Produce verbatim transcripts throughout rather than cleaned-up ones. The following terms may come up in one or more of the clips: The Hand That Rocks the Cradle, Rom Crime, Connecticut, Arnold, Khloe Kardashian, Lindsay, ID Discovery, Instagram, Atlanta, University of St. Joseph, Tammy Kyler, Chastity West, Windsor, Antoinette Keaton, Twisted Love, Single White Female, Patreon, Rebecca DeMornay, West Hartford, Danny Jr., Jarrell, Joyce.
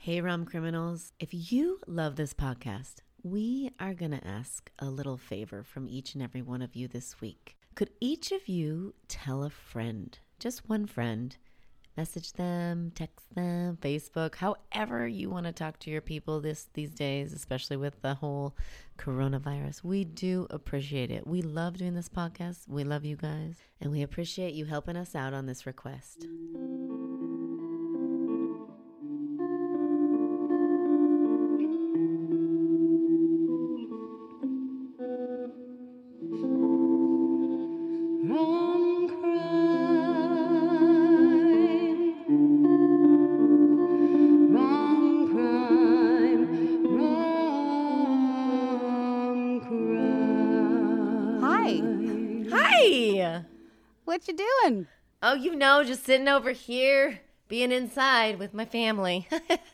Hey, Rom Criminals. If you love this podcast, we are going to ask a little favor from each and every one of you this week. Could each of you tell a friend, just one friend, message them, text them, Facebook, however you want to talk to your people this these days, especially with the whole coronavirus. We do appreciate it. We love doing this podcast. We love you guys, and we appreciate you helping us out on this request. What you doing? Oh, you know, just sitting over here, being inside with my family.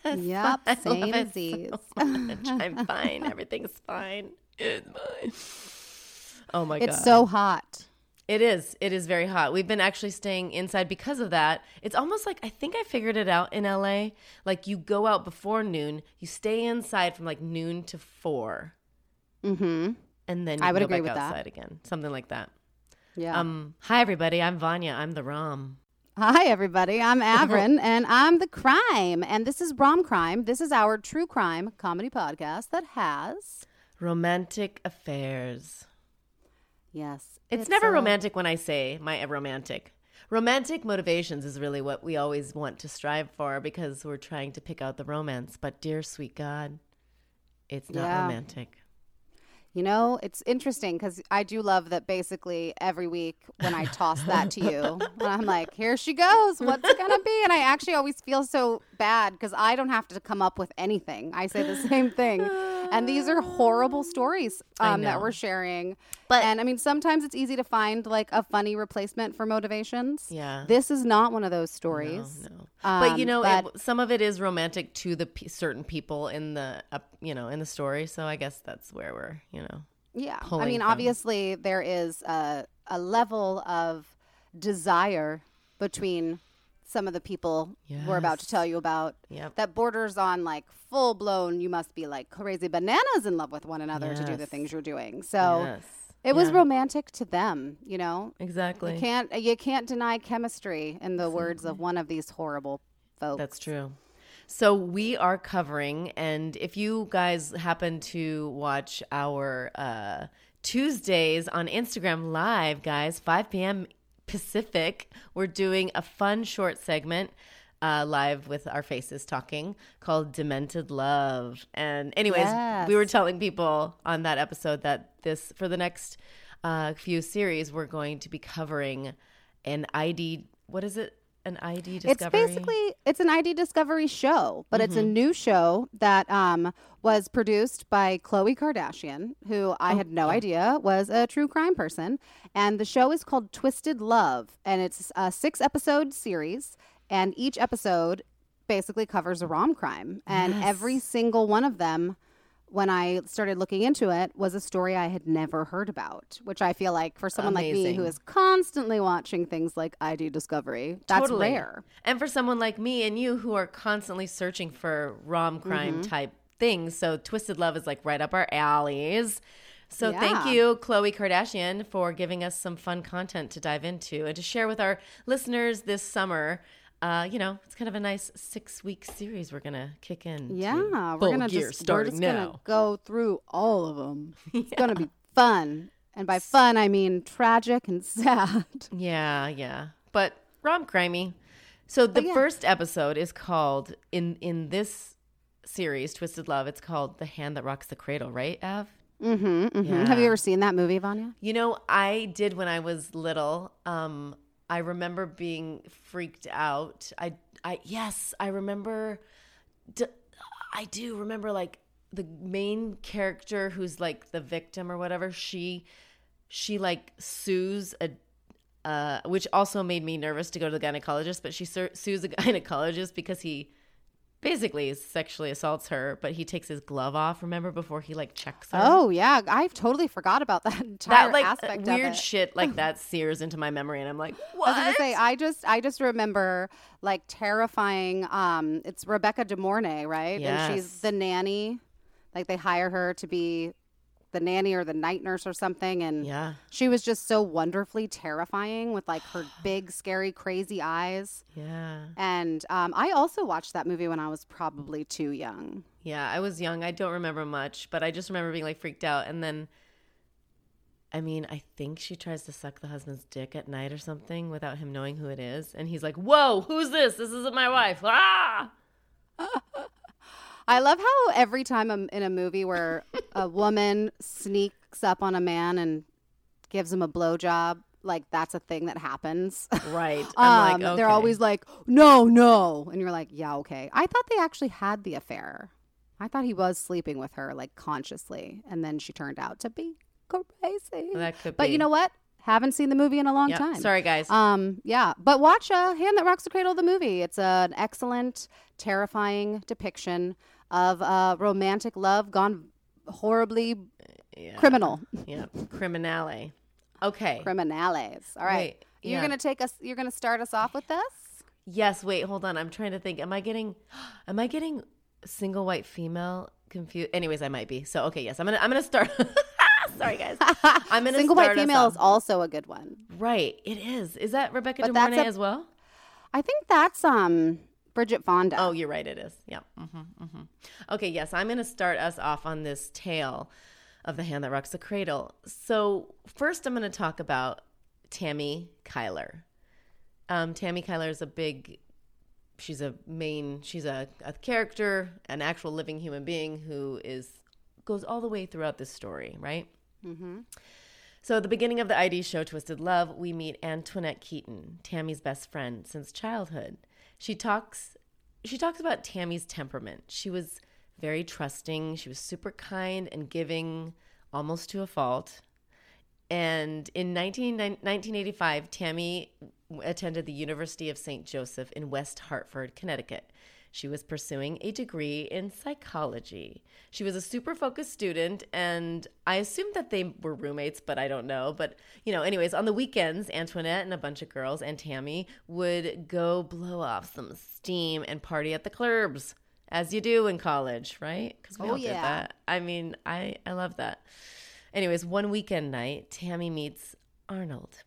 Yep, same as these. I'm fine. Everything's fine. It's fine. Oh my god, it's so hot. It is. It is very hot. We've been actually staying inside because of that. It's almost like I think I figured it out in L A. Like you go out before noon, you stay inside from like noon to four, mm-hmm. and then you I would go agree back with outside that. Again, something like that. Yeah. Um, hi, everybody. I'm Vanya. I'm the Rom. Hi, everybody. I'm Avrin, and I'm the Crime. And this is Rom Crime. This is our true crime comedy podcast that has romantic affairs. Yes. It's, it's never a... romantic when I say my romantic. Romantic motivations is really what we always want to strive for because we're trying to pick out the romance. But dear sweet God, it's not yeah. romantic. You know, it's interesting because I do love that basically every week when I toss that to you, and I'm like, here she goes. What's it going to be? And I actually always feel so bad because I don't have to come up with anything. I say the same thing. And these are horrible stories um, that we're sharing. But And I mean, sometimes it's easy to find like a funny replacement for motivations. Yeah. This is not one of those stories. No, no. Um, but, you know, but- it, some of it is romantic to the p- certain people in the, uh, you know, in the story. So I guess that's where we're, you know. Know, yeah. I mean, from. Obviously there is a, a level of desire between some of the people yes. we're about to tell you about yep. that borders on like full blown. You must be like crazy bananas in love with one another yes. to do the things you're doing. So yes. it yeah. was romantic to them, you know, exactly. You can't, you can't deny chemistry in the exactly. words of one of these horrible folks. That's true. So we are covering, and if you guys happen to watch our uh, Tuesdays on Instagram Live, guys, five p.m. Pacific, we're doing a fun short segment uh, live with our faces talking called Demented Love. And anyways, yes. we were telling people on that episode that this, for the next uh, few series, we're going to be covering an I D, what is it? An I D Discovery? It's basically, it's an I D Discovery show, but mm-hmm. it's a new show that um, was produced by Khloe Kardashian, who I oh, had no yeah. idea was a true crime person. And the show is called Twisted Love, and it's a six-episode series, and each episode basically covers a rom crime. And yes. every single one of them, when I started looking into it, was a story I had never heard about, which I feel like for someone Amazing. like me who is constantly watching things like I D Discovery, that's totally. rare. And for someone like me and you who are constantly searching for rom crime mm-hmm. type things. So Twisted Love is like right up our alleys. So yeah. thank you, Khloe Kardashian, for giving us some fun content to dive into and to share with our listeners this summer. Uh, you know, it's kind of a nice six-week series we're going to kick in. Yeah, we're going to just, just gonna go through all of them. Yeah. It's going to be fun. And by fun, I mean tragic and sad. Yeah, yeah. But rom-crimey. So the oh, yeah. first episode is called, in, in this series, Twisted Love, it's called The Hand That Rocks the Cradle, right, Av? Mm-hmm, mm-hmm. Yeah. Have you ever seen that movie, Vanya? You know, I did when I was little. Um, I remember being freaked out. I, I, yes, I remember. D- I do remember, like, the main character who's like the victim or whatever. She, she like sues a, uh, which also made me nervous to go to the gynecologist. But she su- sues a gynecologist because he. Basically sexually assaults her, but he takes his glove off, remember, before he, like, checks her. Oh, yeah. I've totally forgot about that entire that, like, aspect weird of it. Shit like that sears into my memory, and I'm like, what? I was going to say, I just, I just remember, like, terrifying, um, it's Rebecca DeMornay, right? Yes. And she's the nanny. Like, they hire her to be the nanny or the night nurse or something, and yeah. she was just so wonderfully terrifying with, like, her big, scary, crazy eyes. Yeah. And um, I also watched that movie when I was probably too young. Yeah, I was young. I don't remember much, but I just remember being, like, freaked out. And then, I mean, I think she tries to suck the husband's dick at night or something without him knowing who it is. And he's like, whoa, who's this? This isn't my wife. Ah! I love how every time I'm in a movie where a woman sneaks up on a man and gives him a blowjob, like, that's a thing that happens. Right. I'm um, like, okay. They're always like, no, no. And you're like, yeah, okay. I thought they actually had the affair. I thought he was sleeping with her, like, consciously. And then she turned out to be crazy. That could be. But you know what? Haven't seen the movie in a long yep. time. Sorry, guys. Um, yeah, but watch uh, Hand That Rocks the Cradle, the movie. It's an excellent, terrifying depiction of uh, romantic love gone horribly yeah. criminal. Yeah, criminale. Okay. Criminales. All right. Wait, you're yeah. going to take us, you're going to start us off with this? Yes. Wait, hold on. I'm trying to think. Am I getting, am I getting Single White Female confused? Anyways, I might be. So, okay, yes. I'm going to, I'm going to start. Sorry, guys. I'm gonna Single White Female is also a good one. Right. It is. Is that Rebecca DeMornay as well? I think that's um Bridget Fonda. Oh, you're right. It is. Yeah. Mm-hmm, mm-hmm. Okay. Yes. I'm going to start us off on this tale of The Hand That Rocks the Cradle. So first I'm going to talk about Tammy Kyler. Um, Tammy Kyler is a big, she's a main, she's a, a character, an actual living human being who is goes all the way throughout this story, right? Mm-hmm. So at the beginning of the I D show, Twisted Love, we meet Antoinette Keaton, Tammy's best friend since childhood. She talks she talks about Tammy's temperament. She was very trusting. She was super kind and giving, almost to a fault. And in nineteen, nineteen eighty-five, Tammy attended the University of Saint Joseph in West Hartford, Connecticut. She was pursuing a degree in psychology. She was a super focused student, and I assumed that they were roommates, but I don't know. But, you know, anyways, on the weekends, Antoinette and a bunch of girls and Tammy would go blow off some steam and party at the clubs, as you do in college, right? Because we oh, all yeah. did that. I mean, I, I love that. Anyways, one weekend night, Tammy meets Arnold,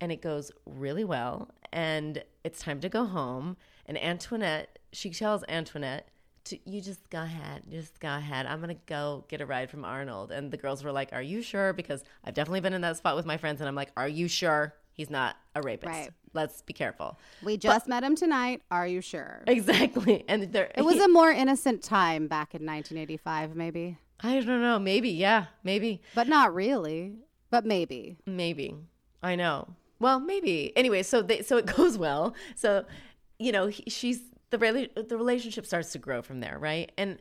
and it goes really well, and it's time to go home, and Antoinette... She tells Antoinette, to, you just go ahead, just go ahead. I'm going to go get a ride from Arnold. And the girls were like, are you sure? Because I've definitely been in that spot with my friends. And I'm like, are you sure he's not a rapist? Right. Let's be careful. We just but, met him tonight. Are you sure? Exactly. And there, It was he, a more innocent time back in nineteen eighty-five, maybe. I don't know. Maybe, yeah, maybe. But not really, but maybe. Maybe. I know. Well, maybe. Anyway, so they, so it goes well. So, you know, he, she's. The, re- the relationship starts to grow from there, right? And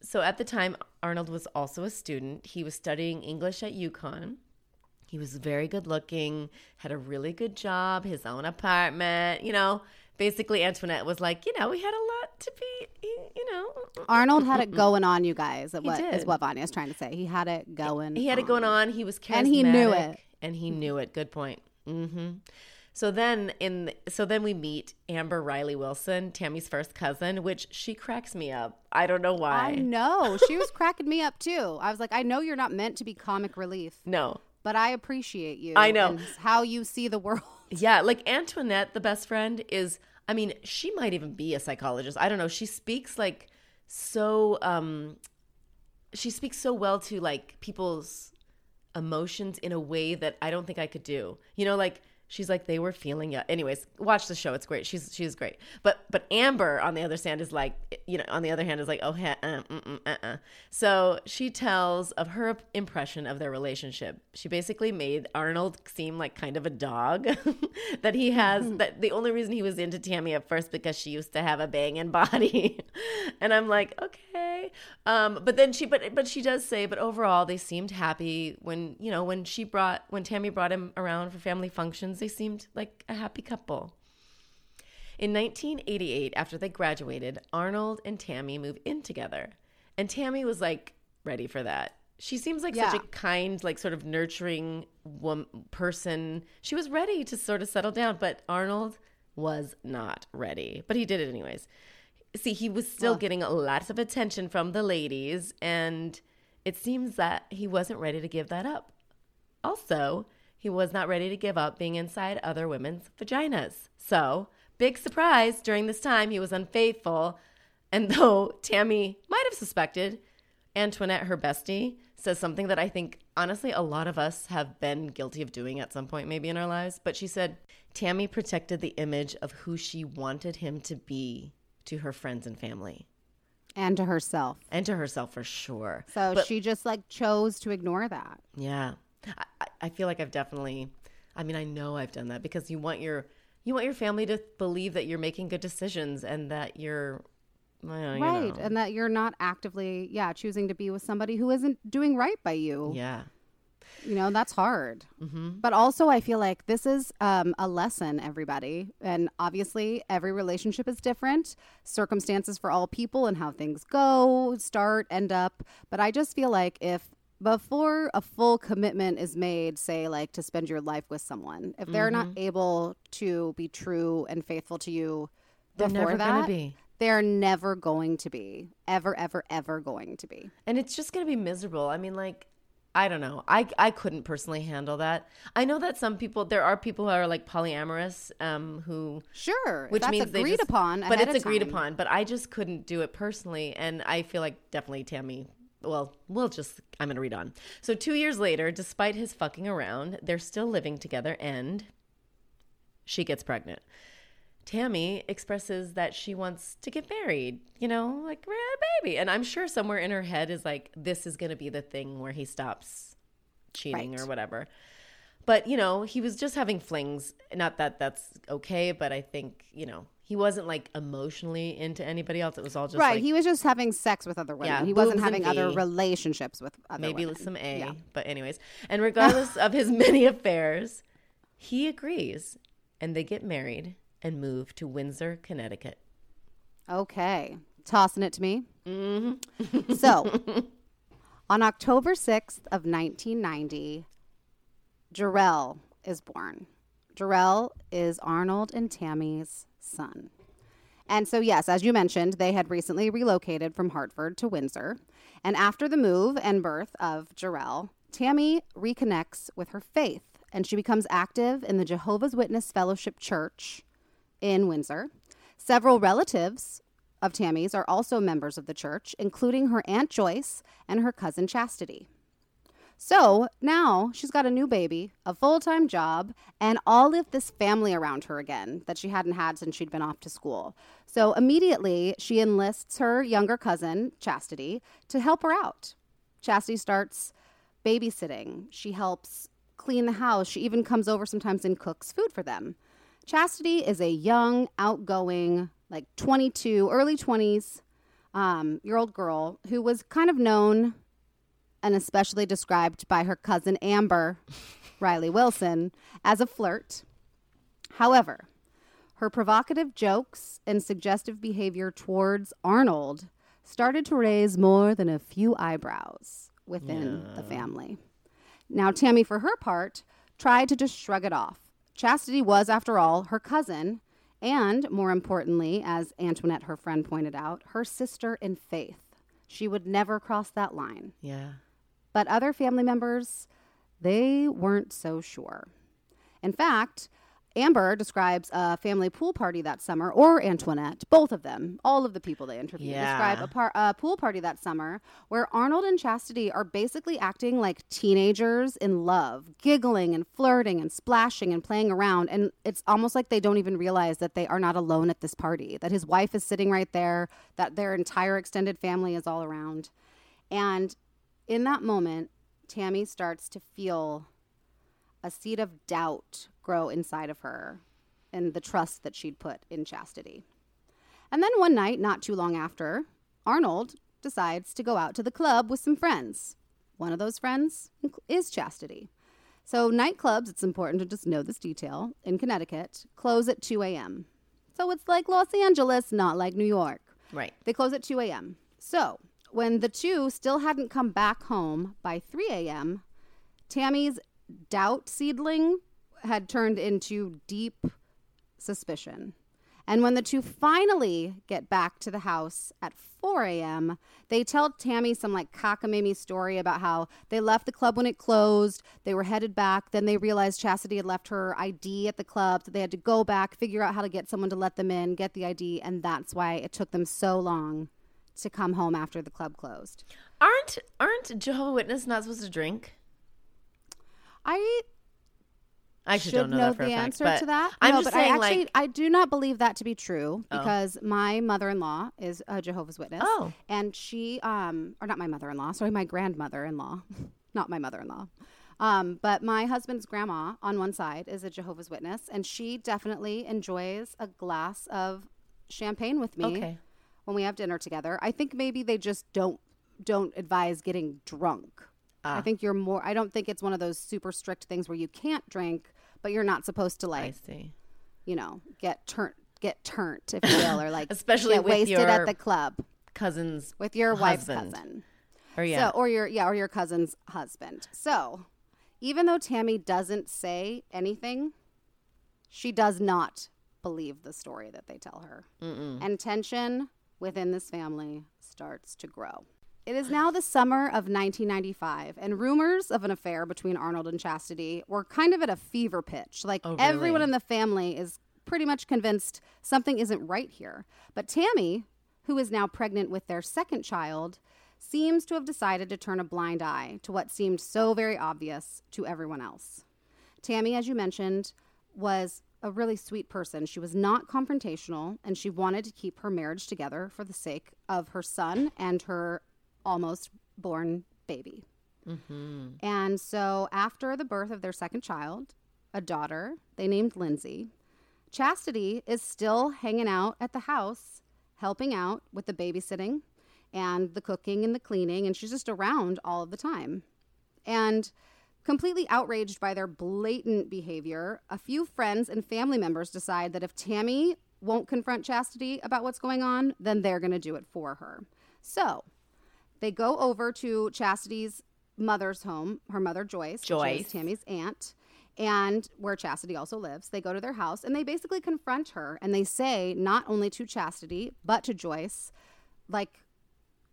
so at the time, Arnold was also a student. He was studying English at UConn. He was very good looking, had a really good job, his own apartment. You know, basically Antoinette was like, you know, we had a lot to be, he, you know. Arnold had it going on, you guys, is what, is what Vanya's trying to say. He had it going He had on. it going on. He was charismatic. And he knew it. And he knew it. Good point. Mm-hmm. So then in so then we meet Amber Riley Wilson, Tammy's first cousin, which she cracks me up. I don't know why. I know. She was cracking me up, too. I was like, I know you're not meant to be comic relief. No. But I appreciate you. I know. And how you see the world. Yeah. Like Antoinette, the best friend, is, I mean, she might even be a psychologist. I don't know. She speaks like so, um, she speaks so well to like people's emotions in a way that I don't think I could do. You know, like. She's like, they were feeling it. Anyways, watch the show. It's great. She's she's great. But but Amber, on the other hand, is like, you know, on the other hand, is like, oh, uh, uh, uh, uh. So she tells of her impression of their relationship. She basically made Arnold seem like kind of a dog that he has. That the only reason he was into Tammy at first because she used to have a banging body. And I'm like, okay. Um, but then she, but but she does say, but overall, they seemed happy when you know when she brought when Tammy brought him around for family functions. They seemed like a happy couple. In nineteen eighty-eight, after they graduated, Arnold and Tammy move in together. And Tammy was like ready for that. She seems like yeah. such a kind, like sort of nurturing woman, person. She was ready to sort of settle down, but Arnold was not ready. But he did it anyways. See, he was still well, getting lots of attention from the ladies, and it seems that he wasn't ready to give that up. Also, he was not ready to give up being inside other women's vaginas. So, big surprise, during this time he was unfaithful. And though Tammy might have suspected, Antoinette, her bestie, says something that I think, honestly, a lot of us have been guilty of doing at some point maybe in our lives. But she said, Tammy protected the image of who she wanted him to be to her friends and family. And to herself. And to herself, for sure. So but, she just, like, chose to ignore that. Yeah. I, I feel like I've definitely, I mean, I know I've done that because you want your you want your family to believe that you're making good decisions and that you're, well, right, you know. And that you're not actively, yeah, choosing to be with somebody who isn't doing right by you. Yeah. You know, that's hard. Mm-hmm. But also I feel like this is um, a lesson, everybody. And obviously every relationship is different. Circumstances for all people and how things go, start, end up. But I just feel like if before a full commitment is made, say, like, to spend your life with someone, if they're mm-hmm. not able to be true and faithful to you they're before never that, gonna be. they're never going to be. Ever, ever, ever going to be. And it's just going to be miserable. I mean, like, I don't know. I, I couldn't personally handle that. I know that some people, there are people who are, like, polyamorous um, who... Sure. Which means agreed they just, upon But it's agreed time. upon. But I just couldn't do it personally. And I feel like definitely Tammy... Well, we'll just, I'm going to read on. So two years later, despite his fucking around, they're still living together and she gets pregnant. Tammy expresses that she wants to get married, you know, like we're a baby. And I'm sure somewhere in her head is like, this is going to be the thing where he stops cheating right. or whatever. But, you know, he was just having flings. Not that that's okay, but I think, you know. He wasn't, like, emotionally into anybody else. It was all just, right. Like, he was just having sex with other women. Yeah, he wasn't having other relationships with other maybe women. Maybe some A, yeah. But anyways. And regardless of his many affairs, he agrees, and they get married and move to Windsor, Connecticut. Okay. Tossing it to me. Mm-hmm. So, on October sixth of nineteen ninety, Jarrell is born. Jarrell is Arnold and Tammy's son. And so, yes, as you mentioned, they had recently relocated from Hartford to Windsor. And after the move and birth of Jarrell, Tammy reconnects with her faith, and she becomes active in the Jehovah's Witness Fellowship Church in Windsor. Several relatives of Tammy's are also members of the church, including her Aunt Joyce and her cousin Chastity. So now she's got a new baby, a full-time job, and all of this family around her again that she hadn't had since she'd been off to school. So immediately she enlists her younger cousin, Chastity, to help her out. Chastity starts babysitting. She helps clean the house. She even comes over sometimes and cooks food for them. Chastity is a young, outgoing, like twenty-two, early twenties, um, year old girl who was kind of known and especially described by her cousin Amber Riley Wilson as a flirt. However, Her provocative jokes and suggestive behavior towards Arnold started to raise more than a few eyebrows within yeah. the family. Now, Tammy, for her part, tried to just shrug it off. Chastity was, after all, her cousin, and more importantly, as Antoinette, her friend, pointed out, her sister in faith. She would never cross that line. Yeah. But other family members, they weren't so sure. In fact, Amber describes a family pool party that summer, or Antoinette, both of them, all of the people they interviewed, yeah. describe a, par- a pool party that summer where Arnold and Chastity are basically acting like teenagers in love, giggling and flirting and splashing and playing around. And it's almost like they don't even realize that they are not alone at this party, that his wife is sitting right there, that their entire extended family is all around. And in that moment, Tammy starts to feel a seed of doubt grow inside of her and the trust that she'd put in Chastity. And then one night, not too long after, Arnold decides to go out to the club with some friends. One of those friends is Chastity. So nightclubs, it's important to just know this detail, in Connecticut, close at two a.m. So it's like Los Angeles, not like New York. Right. They close at two a.m. So when the two still hadn't come back home by three a.m., Tammy's doubt seedling had turned into deep suspicion. And when the two finally get back to the house at four a.m., they tell Tammy some like cockamamie story about how they left the club when it closed, they were headed back, then they realized Chastity had left her I D at the club, so they had to go back, figure out how to get someone to let them in, get the I D, and that's why it took them so long to come home after the club closed. Aren't, aren't Jehovah's Witnesses not supposed to drink? I... I should don't know, know that for the a fact, answer to that. I'm no, just but saying, I actually, like, I do not believe that to be true because oh. my mother-in-law is a Jehovah's Witness. Oh, and she, um, or not my mother-in-law, sorry, my grandmother-in-law, not my mother-in-law, um, but my husband's grandma on one side is a Jehovah's Witness, and she definitely enjoys a glass of champagne with me okay. when we have dinner together. I think maybe they just don't don't advise getting drunk. Ah. I think you're more, I don't think it's one of those super strict things where you can't drink, but you're not supposed to like, I see. you know, get turnt, get turnt, if you will, or like especially get with wasted your at the club. Cousin's With your husband. wife's cousin. Or yeah. So, or your, yeah, or your cousin's husband. So even though Tammy doesn't say anything, she does not believe the story that they tell her. Mm-mm. And tension within this family starts to grow. It is now the summer of nineteen ninety-five, and rumors of an affair between Arnold and Chastity were kind of at a fever pitch. Like, oh, really? Everyone in the family is pretty much convinced something isn't right here. But Tammy, who is now pregnant with their second child, seems to have decided to turn a blind eye to what seemed so very obvious to everyone else. Tammy, as you mentioned, was a really sweet person. She was not confrontational, and she wanted to keep her marriage together for the sake of her son and her almost born baby. Mm-hmm. And so after the birth of their second child, a daughter they named Lindsay, Chastity is still hanging out at the house, helping out with the babysitting and the cooking and the cleaning, and she's just around all of the time. And completely outraged by their blatant behavior, a few friends and family members decide that if Tammy won't confront Chastity about what's going on, then they're going to do it for her. So they go over to Chastity's mother's home, her mother Joyce, Joyce. Which is Tammy's aunt, and where Chastity also lives. They go to their house, and they basically confront her, and they say not only to Chastity, but to Joyce, like,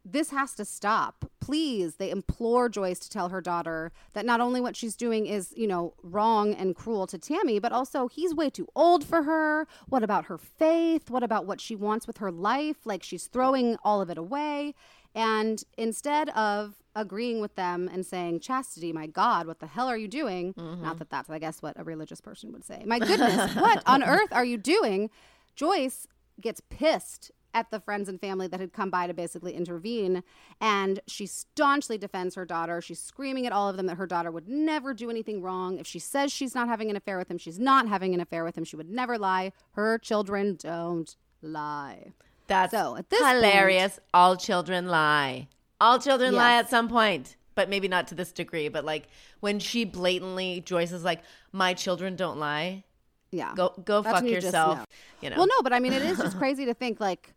this has to stop. Please, they implore Joyce to tell her daughter that not only what she's doing is, you know, wrong and cruel to Tammy, but also he's way too old for her. What about her faith? What about what she wants with her life? Like, she's throwing all of it away. And instead of agreeing with them and saying, Chastity, my God, what the hell are you doing? Mm-hmm. Not that that's, I guess, what a religious person would say. My goodness, what on earth are you doing? Joyce gets pissed at the friends and family that had come by to basically intervene. And she staunchly defends her daughter. She's screaming at all of them that her daughter would never do anything wrong. If she says she's not having an affair with him, she's not having an affair with him. She would never lie. Her children don't lie. That's so at this hilarious. Point, all children lie. All children yes. lie at some point, but maybe not to this degree. But like when she blatantly, Joyce is like, my children don't lie. yeah. Go go That's fuck yourself. You know. Well, no, but I mean, it is just crazy to think, like,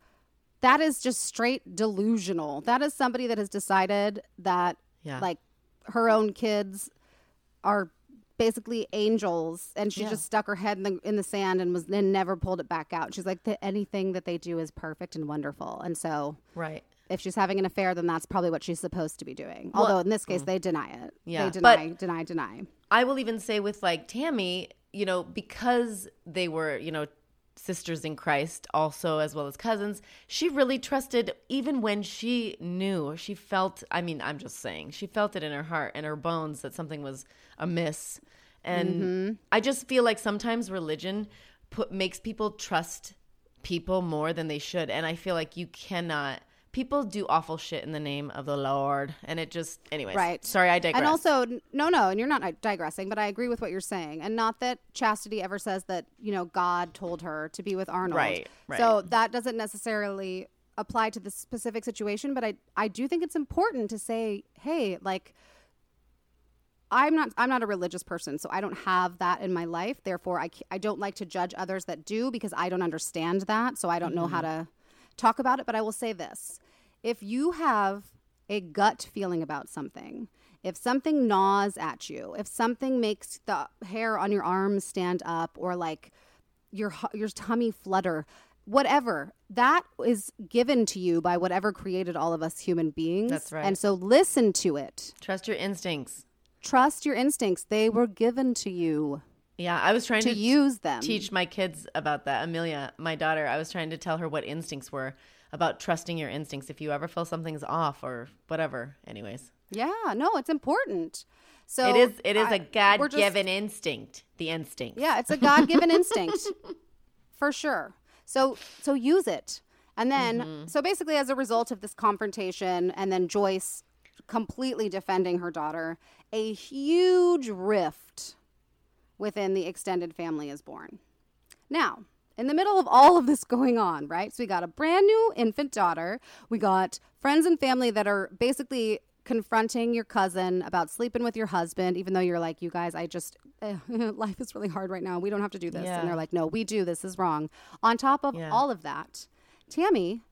that is just straight delusional. That is somebody that has decided that, yeah. like, her own kids are basically angels, and she yeah. just stuck her head in the in the sand and was then never pulled it back out. She's like, the, anything that they do is perfect and wonderful, and so right. if she's having an affair, then that's probably what she's supposed to be doing. Well, although in this case, mm. they deny it. Yeah. They deny, but deny, deny. I will even say with, like, Tammy, you know, because they were, you know, sisters in Christ also, as well as cousins, she really trusted, even when she knew, she felt, I mean, I'm just saying, she felt it in her heart and her bones that something was amiss. And mm-hmm. I just feel like sometimes religion put, makes people trust people more than they should. And I feel like you cannot... People do awful shit in the name of the Lord, and it just, anyways. Right. Sorry, I digress. And also, no, no, and you're not digressing, but I agree with what you're saying. And not that Chastity ever says that, you know, God told her to be with Arnold. Right, right. So that doesn't necessarily apply to the specific situation, but I, I do think it's important to say, hey, like, I'm not, I'm not a religious person, so I don't have that in my life. Therefore, I, I don't like to judge others that do, because I don't understand that, so I don't mm-hmm. know how to talk about it. But I will say this. If you have a gut feeling about something, if something gnaws at you, if something makes the hair on your arms stand up, or like your your tummy flutter, whatever, that is given to you by whatever created all of us human beings. That's right. And so listen to it. Trust your instincts. Trust your instincts. They were given to you. Yeah, I was trying to, to use them. Teach my kids about that. Amelia, my daughter, I was trying to tell her what instincts were, about trusting your instincts if you ever feel something's off or whatever. Anyways. Yeah, no, it's important. So It is It is I, a God-given just, instinct, the instinct. Yeah, it's a God-given instinct for sure. So so use it. And then, mm-hmm. so basically as a result of this confrontation and then Joyce completely defending her daughter, a huge rift within the extended family is born. Now, in the middle of all of this going on, right? So we got a brand new infant daughter. We got friends and family that are basically confronting your cousin about sleeping with your husband, even though you're like, you guys, I just, uh, life is really hard right now. We don't have to do this. Yeah. And they're like, no, we do. This is wrong. On top of yeah. all of that, Tammy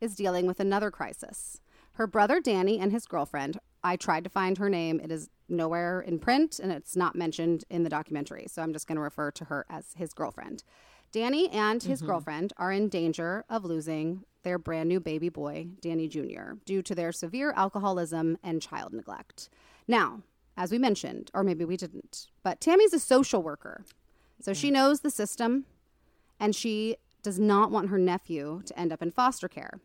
is dealing with another crisis. Her brother, Danny, and his girlfriend, I tried to find her name. It is nowhere in print, and it's not mentioned in the documentary. So I'm just going to refer to her as his girlfriend. Danny and his mm-hmm. girlfriend are in danger of losing their brand new baby boy, Danny Junior, due to their severe alcoholism and child neglect. Now, as we mentioned, or maybe we didn't, but Tammy's a social worker. So yeah. she knows the system, and she does not want her nephew to end up in foster care.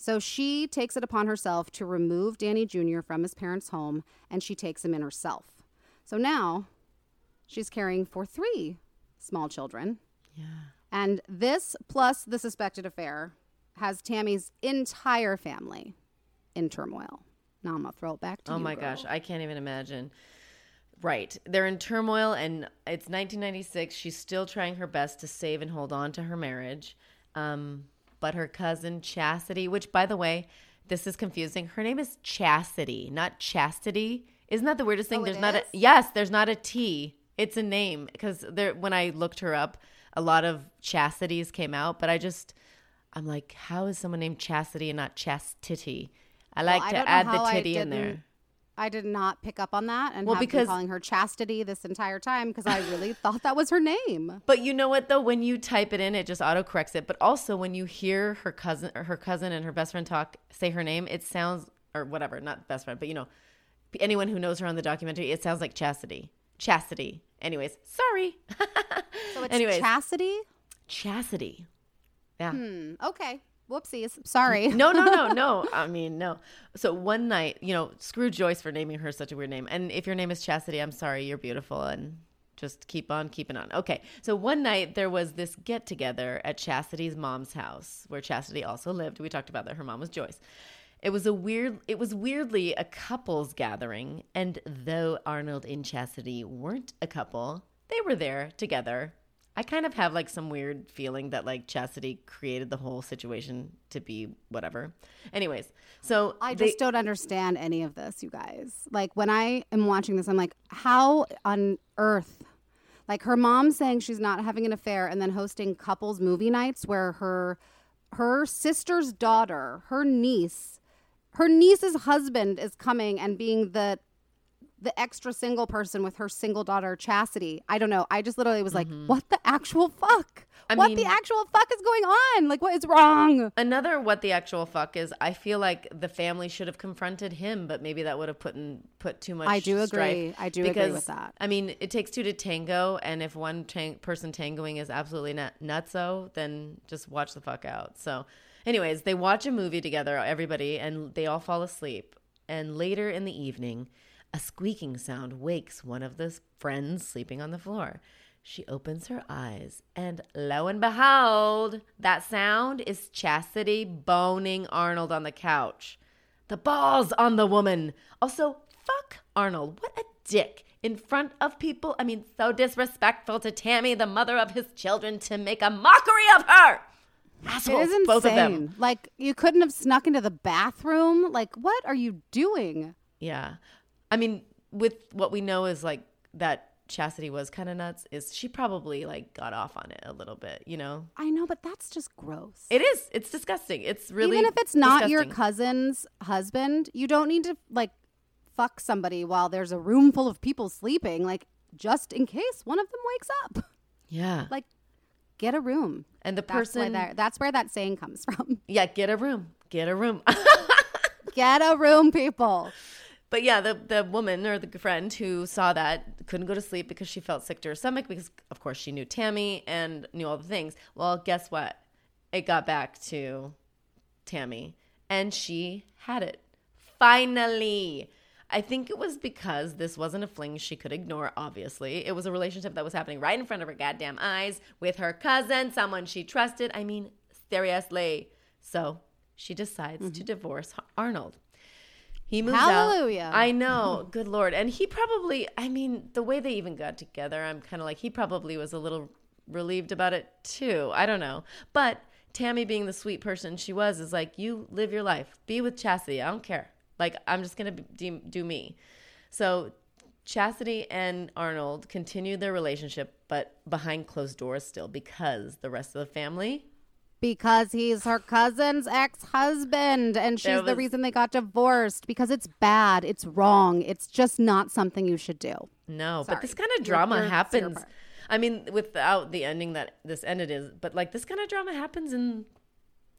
So she takes it upon herself to remove Danny Junior from his parents' home, and she takes him in herself. So now she's caring for three small children. Yeah. And this plus the suspected affair has Tammy's entire family in turmoil. Now I'm going to throw it back to oh you, Oh, my girl. Gosh. I can't even imagine. Right. They're in turmoil, and it's nineteen ninety-six. She's still trying her best to save and hold on to her marriage. Um... But her cousin Chastity, which, by the way, this is confusing. Her name is Chastity, not Chastity. Isn't that the weirdest thing? Oh, there's not is? a yes. There's not a T. It's a name, because there. When I looked her up, a lot of Chastities came out. But I just, I'm like, how is someone named Chastity and not Chastity? I like well, I to add the titty in there. I did not pick up on that, and well, have because, been calling her Chastity this entire time, because I really thought that was her name. But you know what, though? When you type it in, it just autocorrects it. But also, when you hear her cousin or her cousin and her best friend talk, say her name, it sounds, or whatever, not best friend, but, you know, anyone who knows her on the documentary, it sounds like Chastity. Chastity. Anyways, sorry. So it's Anyways. Chastity? Chastity. Yeah. Hmm, okay. Whoopsies. Sorry. no, no, no, no. I mean, no. So one night, you know, screw Joyce for naming her such a weird name. And if your name is Chastity, I'm sorry. You're beautiful. And just keep on keeping on. Okay. So one night there was this get together at Chastity's mom's house, where Chastity also lived. We talked about that. Her mom was Joyce. It was a weird, it was weirdly a couple's gathering. And though Arnold and Chastity weren't a couple, they were there together. I kind of have like some weird feeling that like Chastity created the whole situation to be whatever. Anyways, so I they- just don't understand any of this, you guys. Like when I am watching this, I'm like, how on earth? Like her mom saying she's not having an affair and then hosting couples movie nights where her her sister's daughter, her niece, her niece's husband is coming and being the the extra single person with her single daughter, Chastity. I don't know. I just literally was like, mm-hmm. what the actual fuck? I what mean, the actual fuck is going on? Like, what is wrong? Another what the actual fuck is, I feel like the family should have confronted him, but maybe that would have put in, put too much I do strife. agree. I do because, agree with that. I mean, it takes two to tango, and if one tang- person tangoing is absolutely not nutso, then just watch the fuck out. So anyways, they watch a movie together, everybody, and they all fall asleep. And later in the evening, a squeaking sound wakes one of the friends sleeping on the floor. She opens her eyes, and lo and behold, that sound is Chastity boning Arnold on the couch. The balls on the woman. Also, fuck Arnold. What a dick. In front of people. I mean, so disrespectful to Tammy, the mother of his children, to make a mockery of her. Assholes, it is insane. Both of them. Like, you couldn't have snuck into the bathroom. Like, what are you doing? Yeah. I mean, with what we know is like that Chastity was kind of nuts, is she probably like got off on it a little bit, you know? I know, but that's just gross. It is. It's disgusting. It's really Even if it's not disgusting. Your cousin's husband, you don't need to like fuck somebody while there's a room full of people sleeping, like just in case one of them wakes up. Yeah. Like get a room. And the that's person. Where that's where that saying comes from. Yeah. Get a room. Get a room. Get a room, people. But yeah, the, the woman or the friend who saw that couldn't go to sleep because she felt sick to her stomach because, of course, she knew Tammy and knew all the things. Well, guess what? It got back to Tammy, and she had it. Finally. I think it was because this wasn't a fling she could ignore, obviously. It was a relationship that was happening right in front of her goddamn eyes with her cousin, someone she trusted. I mean, seriously. So she decides mm-hmm. to divorce Arnold. He moves Hallelujah. out. I know. Good Lord. And he probably, I mean, the way they even got together, I'm kind of like, he probably was a little relieved about it too. I don't know. But Tammy, being the sweet person she was, is like, you live your life. Be with Chastity. I don't care. Like, I'm just going to de- do me. So Chastity and Arnold continued their relationship, but behind closed doors still, because the rest of the family... Because he's her cousin's ex-husband, and she's was, the reason they got divorced. Because it's bad, it's wrong, it's just not something you should do. No, Sorry. But this kind of drama you're, you're happens. I mean, without the ending that this ended is, but like this kind of drama happens in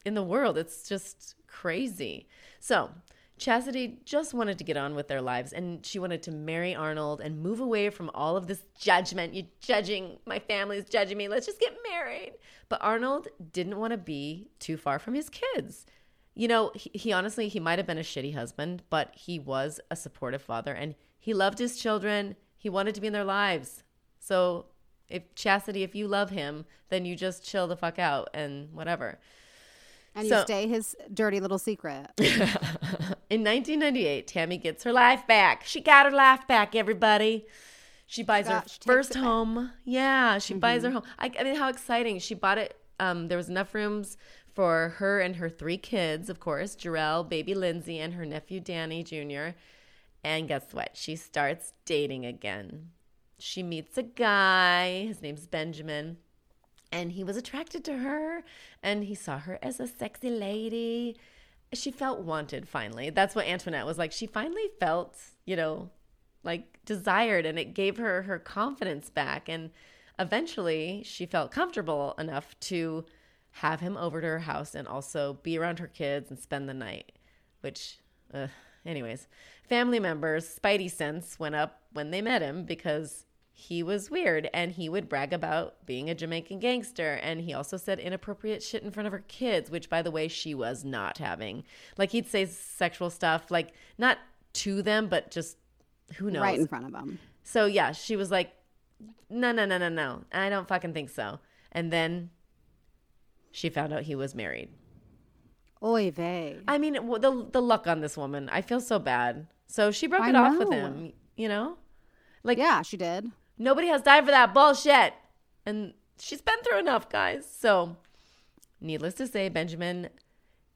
in the world. It's just crazy. So Chastity just wanted to get on with their lives, and she wanted to marry Arnold and move away from all of this judgment. You're judging, my family's judging me. Let's just get married. But Arnold didn't want to be too far from his kids. You know, he, he honestly, he might have been a shitty husband, but he was a supportive father, and he loved his children. He wanted to be in their lives. So if Chastity, if you love him, then you just chill the fuck out and whatever. And so, you stay his dirty little secret. In nineteen ninety-eight, Tammy gets her life back. She got her life back, everybody. She buys she got, her she first home. Back. Yeah, she mm-hmm. buys her home. I, I mean, how exciting. She bought it. Um, there was enough rooms for her and her three kids, of course, Jarrell, baby Lindsay, and her nephew Danny Junior And guess what? She starts dating again. She meets a guy. His name's Benjamin. And he was attracted to her, and he saw her as a sexy lady. She felt wanted, finally. That's what Antoinette was like. She finally felt, you know, like desired, and it gave her her confidence back. And eventually she felt comfortable enough to have him over to her house and also be around her kids and spend the night, which, uh, anyways. Family members' spidey sense went up when they met him because he was weird, and he would brag about being a Jamaican gangster, and he also said inappropriate shit in front of her kids, which, by the way, she was not having. Like, he'd say sexual stuff, like, not to them, but just, who knows? Right in front of them. So, yeah, she was like, no, no, no, no, no. I don't fucking think so. And then she found out he was married. Oy vey. I mean, the, the luck on this woman. I feel so bad. So she broke I it know. off with him, you know? Like, yeah, she did. Nobody has time for that bullshit. And she's been through enough, guys. So needless to say, Benjamin,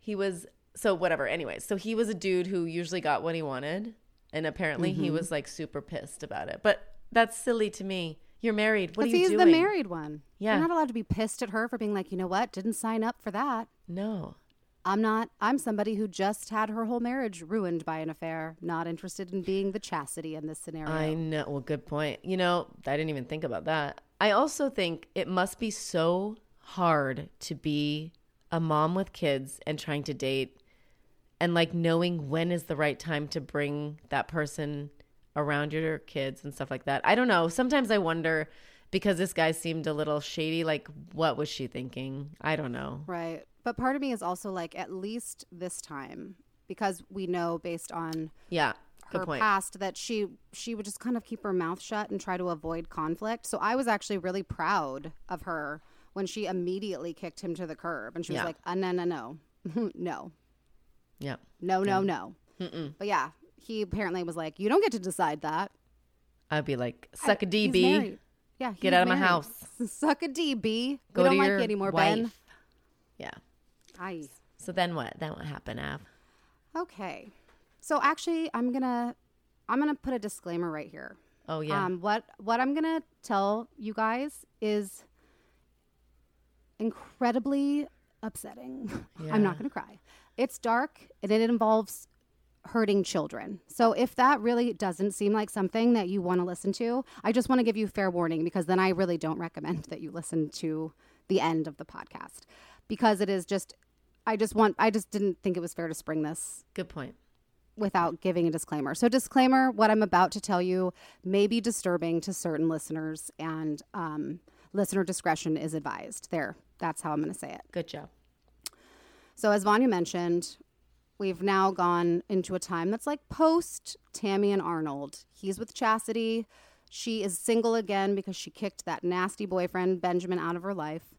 he was, so whatever. Anyway, so he was a dude who usually got what he wanted. And apparently mm-hmm. he was like super pissed about it. But that's silly to me. You're married. What are you doing? Because he's the married one. Yeah. You're not allowed to be pissed at her for being like, you know what? Didn't sign up for that. No. I'm not. I'm somebody who just had her whole marriage ruined by an affair. Not interested in being the chastity in this scenario. I know. Well, good point. You know, I didn't even think about that. I also think it must be so hard to be a mom with kids and trying to date and like knowing when is the right time to bring that person around your kids and stuff like that. I don't know. Sometimes I wonder, because this guy seemed a little shady, like what was she thinking? I don't know. Right. But part of me is also like, at least this time, because we know based on yeah, her past that she she would just kind of keep her mouth shut and try to avoid conflict. So I was actually really proud of her when she immediately kicked him to the curb. And she was yeah. like, uh, no, no, no, no. Yeah. No, no, yeah. no. Mm-mm. But yeah, he apparently was like, you don't get to decide that. I'd be like, suck a D, B. Yeah, get out married. Of my house. Suck a D, B. Go we don't to like your you anymore, wife. Ben. Yeah. Aye. So then what? Then what happened, Av? Okay. So actually, I'm gonna, I'm gonna put a disclaimer right here. Oh yeah. Um, what what I'm gonna tell you guys is incredibly upsetting. Yeah. I'm not gonna cry. It's dark and it involves hurting children. So if that really doesn't seem like something that you want to listen to, I just want to give you fair warning, because then I really don't recommend that you listen to the end of the podcast, because it is just, I just want, I just didn't think it was fair to spring this. Good point. Without giving a disclaimer. So disclaimer, what I'm about to tell you may be disturbing to certain listeners, and um, listener discretion is advised. There, that's how I'm going to say it. Good job. So as Vanya mentioned, we've now gone into a time that's like post Tammy and Arnold. He's with Chastity. She is single again because she kicked that nasty boyfriend, Benjamin, out of her life.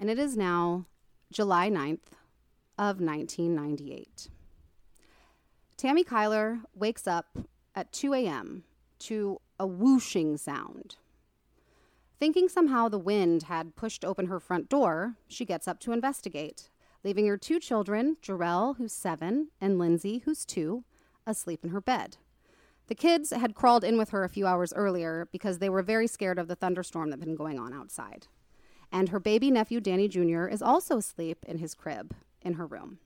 And it is now July ninth of nineteen ninety-eight. Tammy Kyler wakes up at two a.m. to a whooshing sound. Thinking somehow the wind had pushed open her front door, she gets up to investigate, leaving her two children, Jarrell, who's seven, and Lindsay, who's two, asleep in her bed. The kids had crawled in with her a few hours earlier because they were very scared of the thunderstorm that had been going on outside. And her baby nephew, Danny Junior, is also asleep in his crib in her room.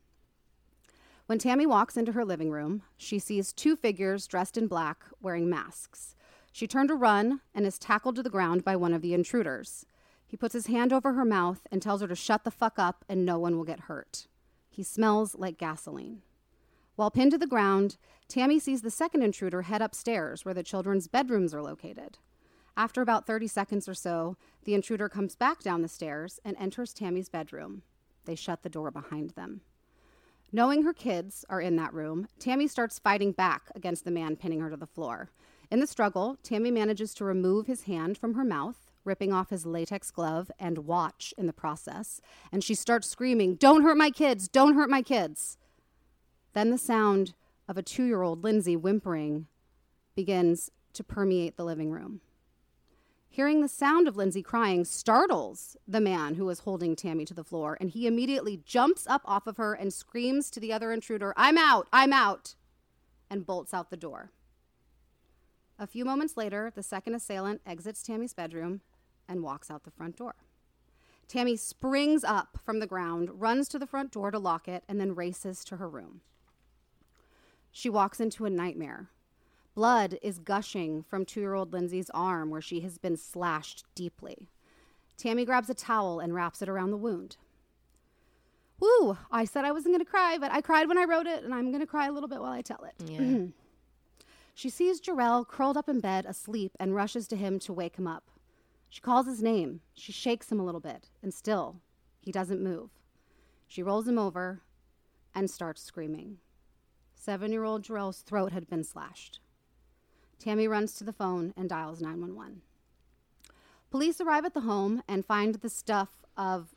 When Tammy walks into her living room, she sees two figures dressed in black wearing masks. She turned to run and is tackled to the ground by one of the intruders. He puts his hand over her mouth and tells her to shut the fuck up and no one will get hurt. He smells like gasoline. While pinned to the ground, Tammy sees the second intruder head upstairs where the children's bedrooms are located. After about thirty seconds or so, the intruder comes back down the stairs and enters Tammy's bedroom. They shut the door behind them. Knowing her kids are in that room, Tammy starts fighting back against the man pinning her to the floor. In the struggle, Tammy manages to remove his hand from her mouth, ripping off his latex glove and watch in the process, and she starts screaming, "Don't hurt my kids! Don't hurt my kids!" Then the sound of a two-year-old Lindsay whimpering begins to permeate the living room. Hearing the sound of Lindsay crying startles the man who is holding Tammy to the floor, and he immediately jumps up off of her and screams to the other intruder, "I'm out! I'm out!" and bolts out the door. A few moments later, the second assailant exits Tammy's bedroom and walks out the front door. Tammy springs up from the ground, runs to the front door to lock it, and then races to her room. She walks into a nightmare. Blood is gushing from two-year-old Lindsay's arm where she has been slashed deeply. Tammy grabs a towel and wraps it around the wound. Woo! I said I wasn't going to cry, but I cried when I wrote it, and I'm going to cry a little bit while I tell it. Yeah. She sees Jarrell curled up in bed asleep and rushes to him to wake him up. She calls his name. She shakes him a little bit, and still, he doesn't move. She rolls him over and starts screaming. Seven-year-old Jarrell's throat had been slashed. Tammy runs to the phone and dials nine one one. Police arrive at the home and find the stuff of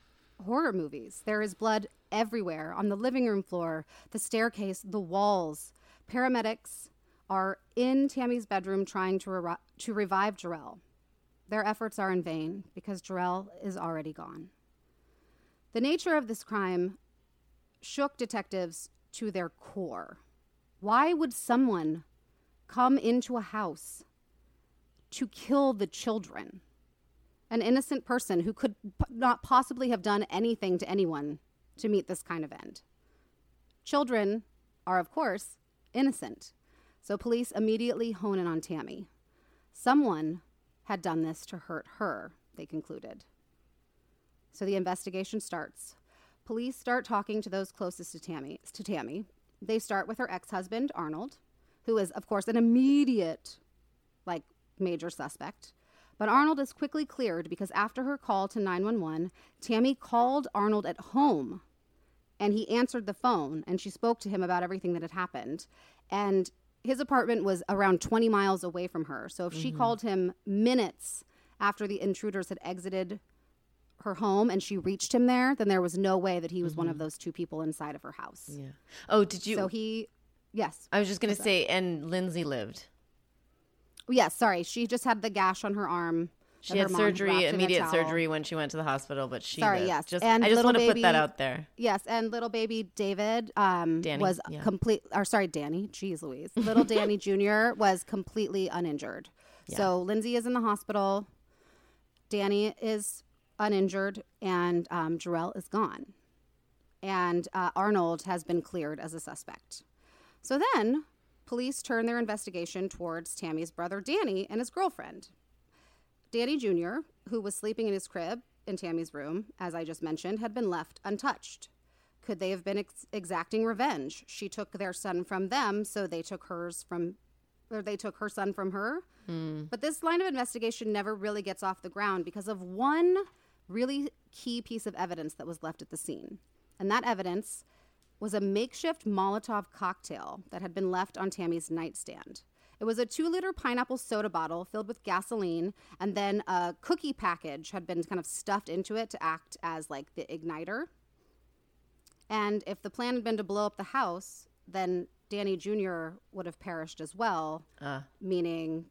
horror movies. There is blood everywhere, on the living room floor, the staircase, the walls. Paramedics are in Tammy's bedroom trying to, re- to revive Jarrell. Their efforts are in vain because Jarrell is already gone. The nature of this crime shook detectives to their core. Why would someone come into a house to kill the children? an innocent person who could p- not possibly have done anything to anyone to meet this kind of end. Children are, of course, innocent. So police immediately hone in on Tammy. Someone had done this to hurt her, they concluded. So the investigation starts. Police start talking to those closest to Tammy. To Tammy. They start with her ex-husband, Arnold, who is, of course, an immediate, like, major suspect. But Arnold is quickly cleared because after her call to nine one one, Tammy called Arnold at home, and he answered the phone, and she spoke to him about everything that had happened. And his apartment was around twenty miles away from her. So if mm-hmm. she called him minutes after the intruders had exited her home and she reached him there, then there was no way that he was mm-hmm. one of those two people inside of her house. Yeah. Oh, did you? So he, yes. I was just going to say, and Lindsay lived. Yes, sorry. She just had the gash on her arm. She had surgery, immediate surgery when she went to the hospital, but she Sorry, lived. yes. Just, and I just want to put that out there. Yes, and little baby David um, Danny, was yeah. complete, or sorry, Danny, geez Louise. Little Danny Junior was completely uninjured. Yeah. So Lindsay is in the hospital. Danny is uninjured, and um, Jarrell is gone. And uh, Arnold has been cleared as a suspect. So then police turn their investigation towards Tammy's brother Danny and his girlfriend. Danny Junior, who was sleeping in his crib in Tammy's room, as I just mentioned, had been left untouched. Could they have been ex- exacting revenge? She took their son from them, so they took hers from, or they took her son from her. Mm. But this line of investigation never really gets off the ground because of one really key piece of evidence that was left at the scene. And that evidence was a makeshift Molotov cocktail that had been left on Tammy's nightstand. It was a two-liter pineapple soda bottle filled with gasoline, and then a cookie package had been kind of stuffed into it to act as, like, the igniter. And if the plan had been to blow up the house, then Danny Junior would have perished as well, uh. meaning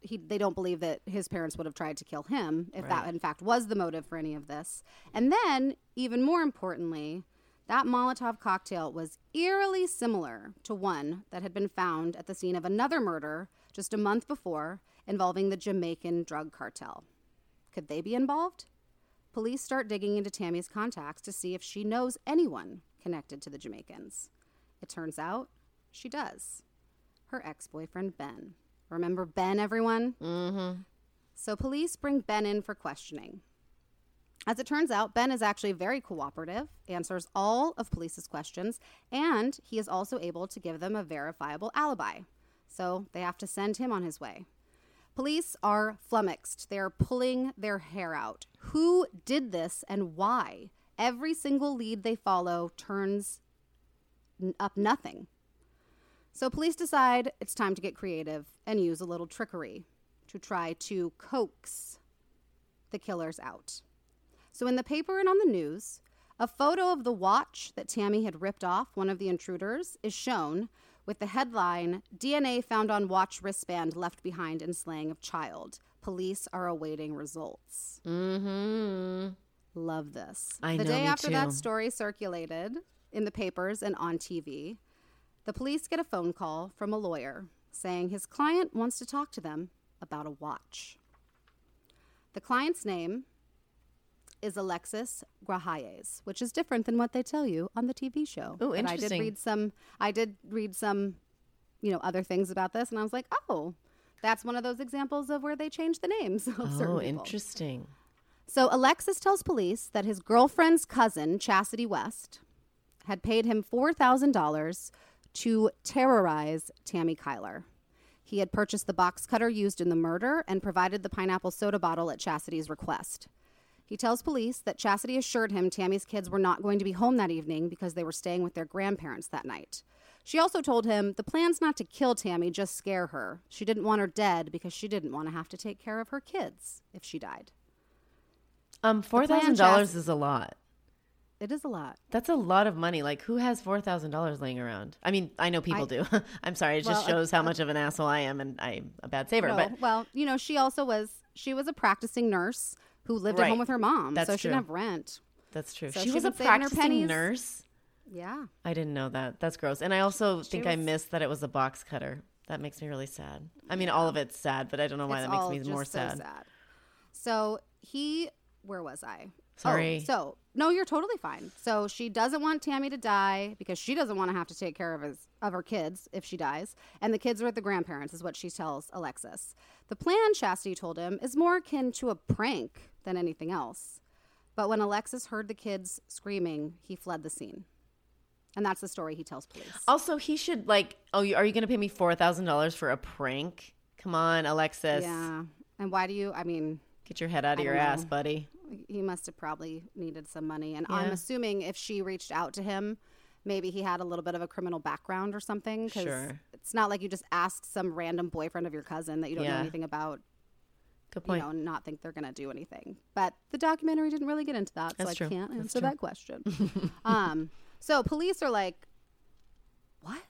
he, they don't believe that his parents would have tried to kill him if right. that, in fact, was the motive for any of this. And then, even more importantly, that Molotov cocktail was eerily similar to one that had been found at the scene of another murder just a month before involving the Jamaican drug cartel. Could they be involved? Police start digging into Tammy's contacts to see if she knows anyone connected to the Jamaicans. It turns out she does. Her ex-boyfriend, Ben. Remember Ben, everyone? Mm-hmm. So police bring Ben in for questioning. As it turns out, Ben is actually very cooperative, answers all of police's questions, and he is also able to give them a verifiable alibi. So they have to send him on his way. Police are flummoxed. They are pulling their hair out. Who did this and why? Every single lead they follow turns up nothing. So police decide it's time to get creative and use a little trickery to try to coax the killers out. So in the paper and on the news, a photo of the watch that Tammy had ripped off one of the intruders is shown with the headline, D N A found on watch wristband left behind in slaying of child. Police are awaiting results. Mm-hmm. Love this. I know, me too. The day after that story circulated in the papers and on T V, the police get a phone call from a lawyer saying his client wants to talk to them about a watch. The client's name is Alexis Grajales, which is different than what they tell you on the T V show. Oh, interesting. And I did read some, I did read some, you know, other things about this, and I was like, oh, that's one of those examples of where they change the names of certain people. Oh, interesting. So Alexis tells police that his girlfriend's cousin, Chastity West, had paid him four thousand dollars to terrorize Tammy Kyler. He had purchased the box cutter used in the murder and provided the pineapple soda bottle at Chastity's request. He tells police that Chastity assured him Tammy's kids were not going to be home that evening because they were staying with their grandparents that night. She also told him the plan's not to kill Tammy, just scare her. She didn't want her dead because she didn't want to have to take care of her kids if she died. Um, four thousand dollars Chast- is a lot. It is a lot. That's a lot of money. Like, who has four thousand dollars laying around? I mean, I know people I, do. I'm sorry. It well, just shows uh, how much of an asshole I am, and I'm a bad saver. No, but well, you know, she also was, she was a practicing nurse who lived right. at home with her mom. That's so she true. Didn't have rent. That's true. So she, she was a practicing nurse? Yeah. I didn't know that. That's gross. And I also she think was... I missed that it was a box cutter. That makes me really sad. I mean, yeah. all of it's sad, but I don't know why it's that makes me more sad. So sad. So he, where was I? Sorry. Oh, so, no, you're totally fine. So she doesn't want Tammy to die because she doesn't want to have to take care of his, of her kids if she dies. And the kids are with the grandparents is what she tells Alexis. The plan, Chastity told him, is more akin to a prank than anything else. But when Alexis heard the kids screaming, he fled the scene. And that's the story he tells police. Also, he should like, oh, are you going to pay me four thousand dollars for a prank? Come on, Alexis. Yeah. And why do you, I mean... Get your head out of your ass, buddy. He must have probably needed some money. And yeah. I'm assuming if she reached out to him, maybe he had a little bit of a criminal background or something. Because sure. It's not like you just ask some random boyfriend of your cousin that you don't yeah. know anything about. Good point. You know, not think they're going to do anything. But the documentary didn't really get into that, That's so true. I can't That's answer true. that question. um, so police are like, what?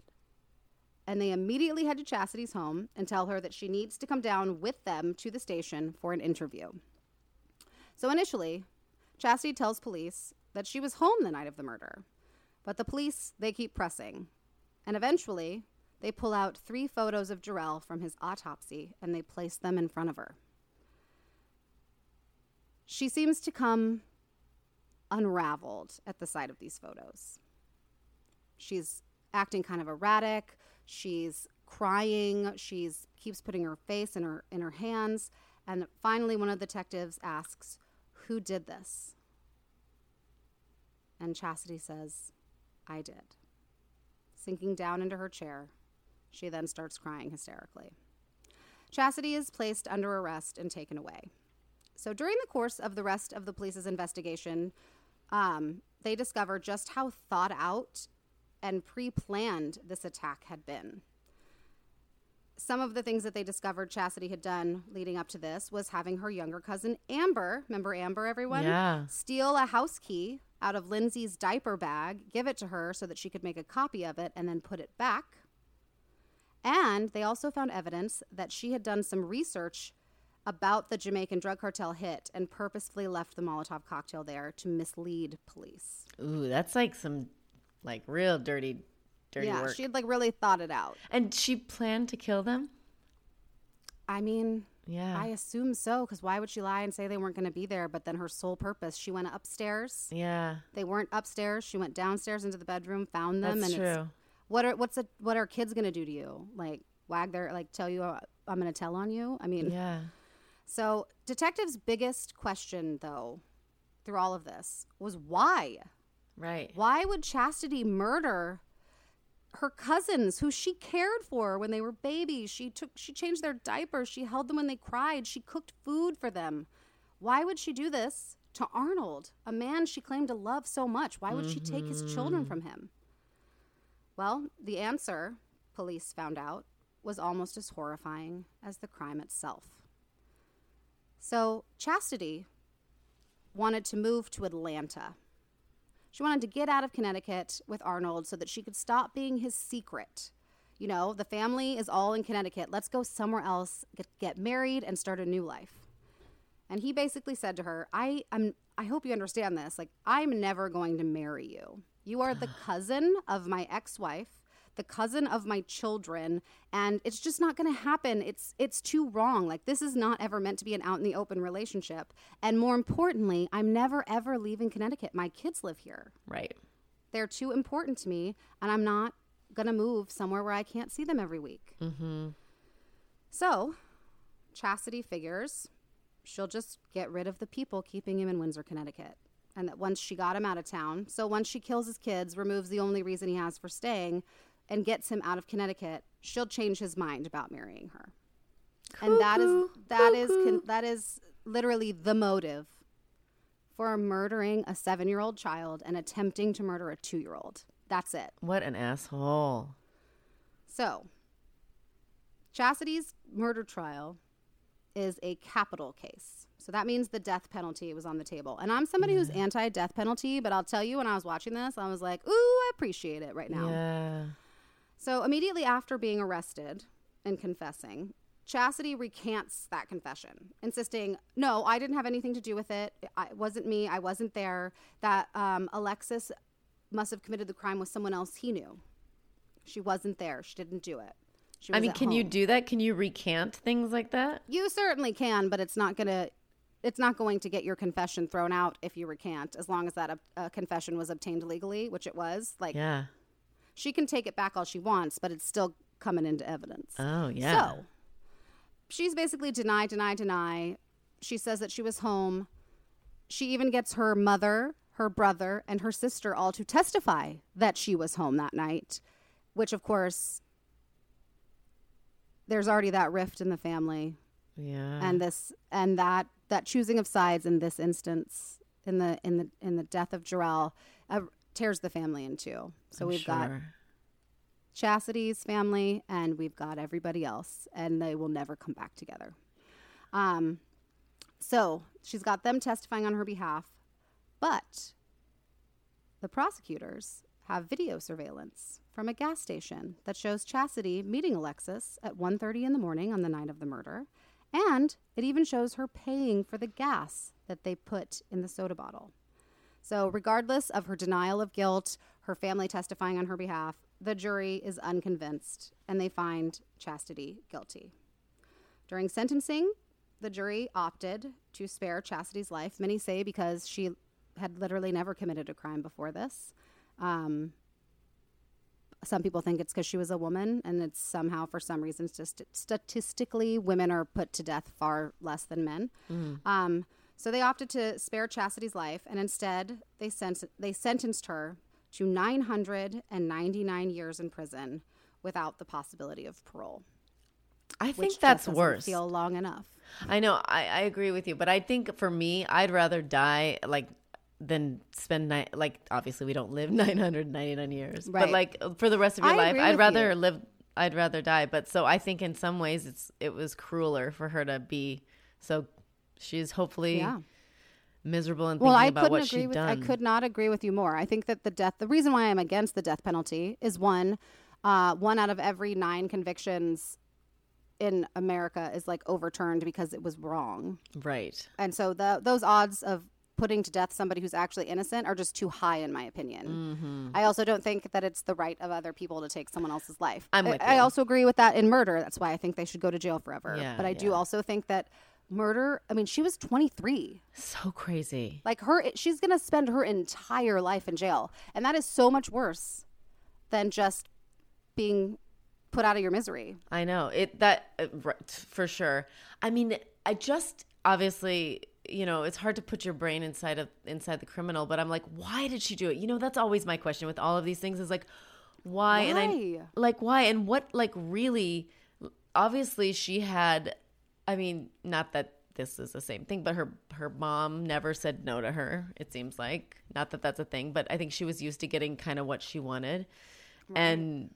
And they immediately head to Chastity's home and tell her that she needs to come down with them to the station for an interview. So initially, Chastity tells police that she was home the night of the murder. But the police, they keep pressing. And eventually, they pull out three photos of Jarrell from his autopsy and they place them in front of her. She seems to come unraveled at the sight of these photos. She's acting kind of erratic. She's crying. She's keeps putting her face in her in her hands. And finally, one of the detectives asks, who did this? And Chastity says, I did. Sinking down into her chair, she then starts crying hysterically. Chastity is placed under arrest and taken away. So during the course of the rest of the police's investigation, um, they discover just how thought out and pre-planned this attack had been. Some of the things that they discovered Chastity had done leading up to this was having her younger cousin Amber, remember Amber, everyone? Yeah. Steal a house key out of Lindsay's diaper bag, give it to her so that she could make a copy of it and then put it back. And they also found evidence that she had done some research about the Jamaican drug cartel hit and purposefully left the Molotov cocktail there to mislead police. Ooh, that's like some... Like real dirty, dirty yeah, work. Yeah, she had like really thought it out. And she planned to kill them? I mean, yeah, I assume so. Because why would she lie and say they weren't going to be there? But then her sole purpose, she went upstairs. Yeah. They weren't upstairs. She went downstairs into the bedroom, found them. That's and true. It's, what are what's a, what are kids going to do to you? Like wag their, like tell you, uh, I'm going to tell on you? I mean. Yeah. So detectives' biggest question, though, through all of this was why? Right. Why would Chastity murder her cousins who she cared for when they were babies? She took, she changed their diapers. She held them when they cried. She cooked food for them. Why would she do this to Arnold, a man she claimed to love so much? Why would mm-hmm. she take his children from him? Well, the answer, police found out, was almost as horrifying as the crime itself. So Chastity wanted to move to Atlanta. She wanted to get out of Connecticut with Arnold so that she could stop being his secret. You know, the family is all in Connecticut. Let's go somewhere else, get, get married, and start a new life. And he basically said to her, I am. I hope you understand this. Like, I'm never going to marry you. You are the cousin of my ex-wife, the cousin of my children, and it's just not going to happen. It's it's too wrong. Like, this is not ever meant to be an out-in-the-open relationship. And more importantly, I'm never, ever leaving Connecticut. My kids live here. Right. They're too important to me, and I'm not going to move somewhere where I can't see them every week. Mm-hmm. So Chastity figures she'll just get rid of the people keeping him in Windsor, Connecticut. And that once she got him out of town, so once she kills his kids, removes the only reason he has for staying, and gets him out of Connecticut, she'll change his mind about marrying her. Cuckoo, and that is that is con- that is literally the motive for murdering a seven-year-old child and attempting to murder a two-year-old. That's it. What an asshole. So, Chastity's murder trial is a capital case. So that means the death penalty was on the table. And I'm somebody yeah. who's anti-death penalty, but I'll tell you, when I was watching this, I was like, ooh, I appreciate it right now. Yeah. So immediately after being arrested and confessing, Chastity recants that confession, insisting, no, I didn't have anything to do with it. It wasn't me. I wasn't there. That um, Alexis must have committed the crime with someone else he knew. She wasn't there. She didn't do it. She was I mean, can home. you do that? Can you recant things like that? You certainly can, but it's not going to it's not going to get your confession thrown out if you recant, as long as that uh, confession was obtained legally, which it was. Like, yeah. She can take it back all she wants, but it's still coming into evidence. Oh, yeah. So she's basically deny, deny, deny. She says that she was home. She even gets her mother, her brother, and her sister all to testify that she was home that night, which, of course, there's already that rift in the family. Yeah. And this and that that choosing of sides in this instance, in the in the in the death of Jarrell, uh, tears the family in two. So I'm we've sure. got Chastity's family, and we've got everybody else, and they will never come back together. Um, so she's got them testifying on her behalf, but the prosecutors have video surveillance from a gas station that shows Chastity meeting Alexis at one thirty in the morning on the night of the murder, and it even shows her paying for the gas that they put in the soda bottle. So regardless of her denial of guilt, her family testifying on her behalf, the jury is unconvinced, and they find Chastity guilty. During sentencing, the jury opted to spare Chastity's life, many say because she had literally never committed a crime before this. Um, some people think it's because she was a woman, and it's somehow, for some reason, just statistically, women are put to death far less than men. Mm. Um, so they opted to spare Chastity's life, and instead they sent they sentenced her to nine hundred ninety-nine years in prison without the possibility of parole. I think that's worse. Feel long enough. I know. I, I agree with you, but I think for me, I'd rather die like. Then spend ni- like obviously we don't live nine hundred ninety-nine years, right. But like for the rest of your I life, I'd rather you. live. I'd rather die. But so I think in some ways it's it was crueler for her to be. So she's hopefully yeah. miserable and well, thinking I about what she'd with, done. I could not agree with you more. I think that the death. The reason why I'm against the death penalty is one, uh, one out of every nine convictions in America is like overturned because it was wrong. Right. And so the those odds of putting to death somebody who's actually innocent are just too high, in my opinion. Mm-hmm. I also don't think that it's the right of other people to take someone else's life. I'm with I, I also agree with that in murder. That's why I think they should go to jail forever. Yeah, but I yeah. do also think that murder, I mean, she was twenty-three. So crazy. Like her, she's going to spend her entire life in jail. And that is so much worse than just being put out of your misery. I know it, that uh, for sure. I mean, I just obviously, you know, it's hard to put your brain inside of inside the criminal, but I'm like, why did she do it? You know, that's always my question with all of these things is like, why? why? And I like, why? And what, like, really, obviously she had, I mean, not that this is the same thing, but her, her mom never said no to her. It seems like, not that that's a thing, but I think she was used to getting kind of what she wanted. Right. And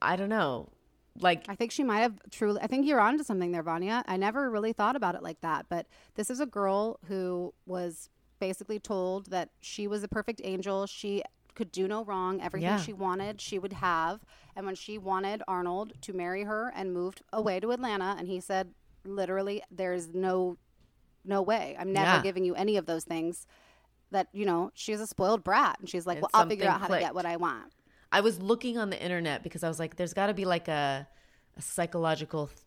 I don't know. Like, I think she might have truly, I think you're onto something there, Vanya. I never really thought about it like that, but this is a girl who was basically told that she was a perfect angel. She could do no wrong. Everything yeah. she wanted, she would have. And when she wanted Arnold to marry her and moved away to Atlanta, and he said, literally, there's no, no way. I'm never yeah. giving you any of those things that, you know, she's a spoiled brat. And she's like, and well, I'll figure out clicked. how to get what I want. I was looking on the internet because I was like, there's got to be like a, a psychological th-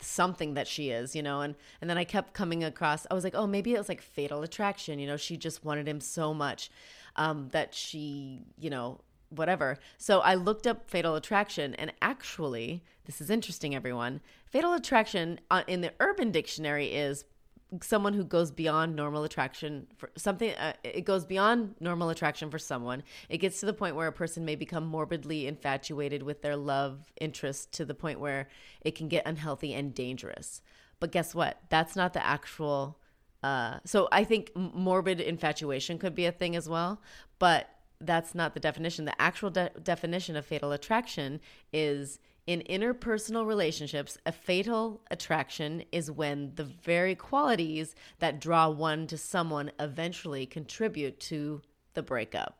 something that she is, you know? And, and then I kept coming across, I was like, oh, maybe it was like fatal attraction. You know, she just wanted him so much um, that she, you know, whatever. So I looked up fatal attraction, and actually, this is interesting, everyone. Fatal attraction uh, in the Urban Dictionary is someone who goes beyond normal attraction for something. Uh, it goes beyond normal attraction for someone. It gets to the point where a person may become morbidly infatuated with their love interest to the point where it can get unhealthy and dangerous. But guess what? That's not the actual. Uh, so I think morbid infatuation could be a thing as well, but that's not the definition. The actual de- definition of fatal attraction is, in interpersonal relationships, a fatal attraction is when the very qualities that draw one to someone eventually contribute to the breakup.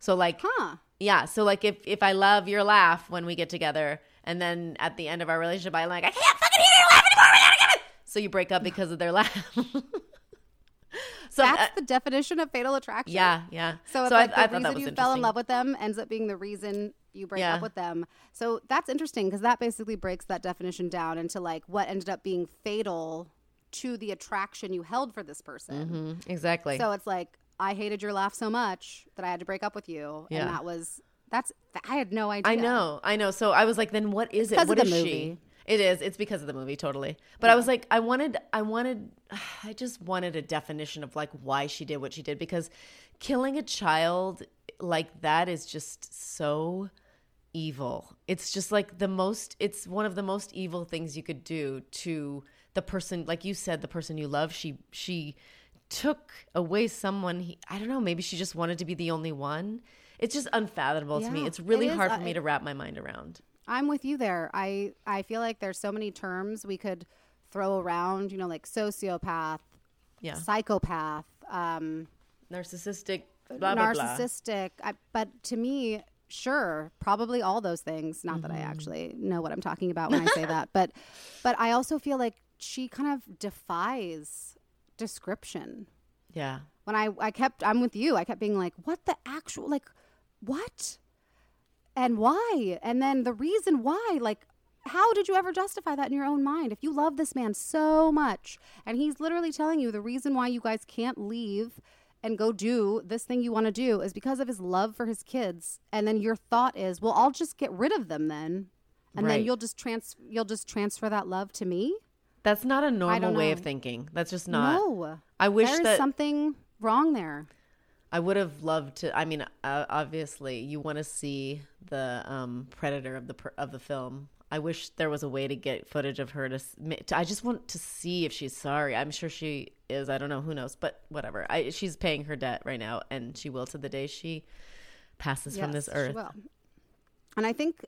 So like, huh. yeah. So like if, if I love your laugh when we get together, and then at the end of our relationship, I'm like, I can't fucking hear your laugh anymore. We gotta get it. So you break up because of their laugh. So that's uh, the definition of fatal attraction. Yeah, yeah. So, if, so like, I, the I reason you fell in love with them ends up being the reason you break yeah. up with them. So that's interesting because that basically breaks that definition down into like what ended up being fatal to the attraction you held for this person. Mm-hmm. Exactly. So it's like, I hated your laugh so much that I had to break up with you. Yeah. And that was, that's, I had no idea. I know. I know. So I was like, then what is it? Because what of the is movie. She? It is. It's because of the movie. Totally. But yeah. I was like, I wanted, I wanted, I just wanted a definition of like why she did what she did, because killing a child like that is just so evil. It's just like the most, it's one of the most evil things you could do to the person, like you said, the person you love. She, she took away someone. He, I don't know. Maybe she just wanted to be the only one. It's just unfathomable yeah, to me. It's really it hard for uh, me to wrap my mind around. I'm with you there. I, I feel like there's so many terms we could throw around, you know, like sociopath, yeah, psychopath, um, narcissistic, blah, blah, narcissistic. Blah. I, but to me, sure, probably all those things. Not mm-hmm. that I actually know what I'm talking about when I say that, but, but I also feel like she kind of defies description. Yeah. When I, I kept, I'm with you. I kept being like, what the actual, like, what? And why? And then the reason why, like, how did you ever justify that in your own mind? If you love this man so much and he's literally telling you the reason why you guys can't leave and go do this thing you want to do is because of his love for his kids. And then your thought is, well, I'll just get rid of them then. And right. then you'll just trans- you'll just transfer that love to me. That's not a normal way of thinking. That's just not. No. I wish that. There's something wrong there. I would have loved to. I mean, uh, obviously, you want to see the um, predator of the of the film. I wish there was a way to get footage of her. To, to I just want to see if she's sorry. I'm sure she is. I don't know. Who knows? But whatever. I, she's paying her debt right now, and she will to the day she passes yes, from this earth. She will. And I think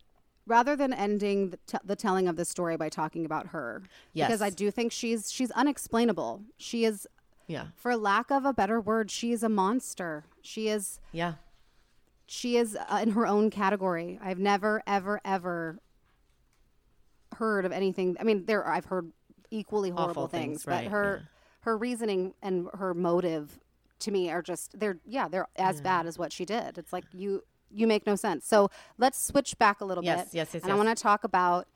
rather than ending the, t- the telling of this story by talking about her, yes. because I do think she's she's unexplainable. She is. Yeah. For lack of a better word, she is a monster. She is. Yeah. She is uh, in her own category. I've never, ever, ever heard of anything. I mean, there I've heard equally horrible Awful things, things right, but her yeah. her reasoning and her motive to me are just they're yeah they're as yeah. bad as what she did. It's like you you make no sense. So let's switch back a little yes, bit. Yes, yes, and yes. And I want to talk about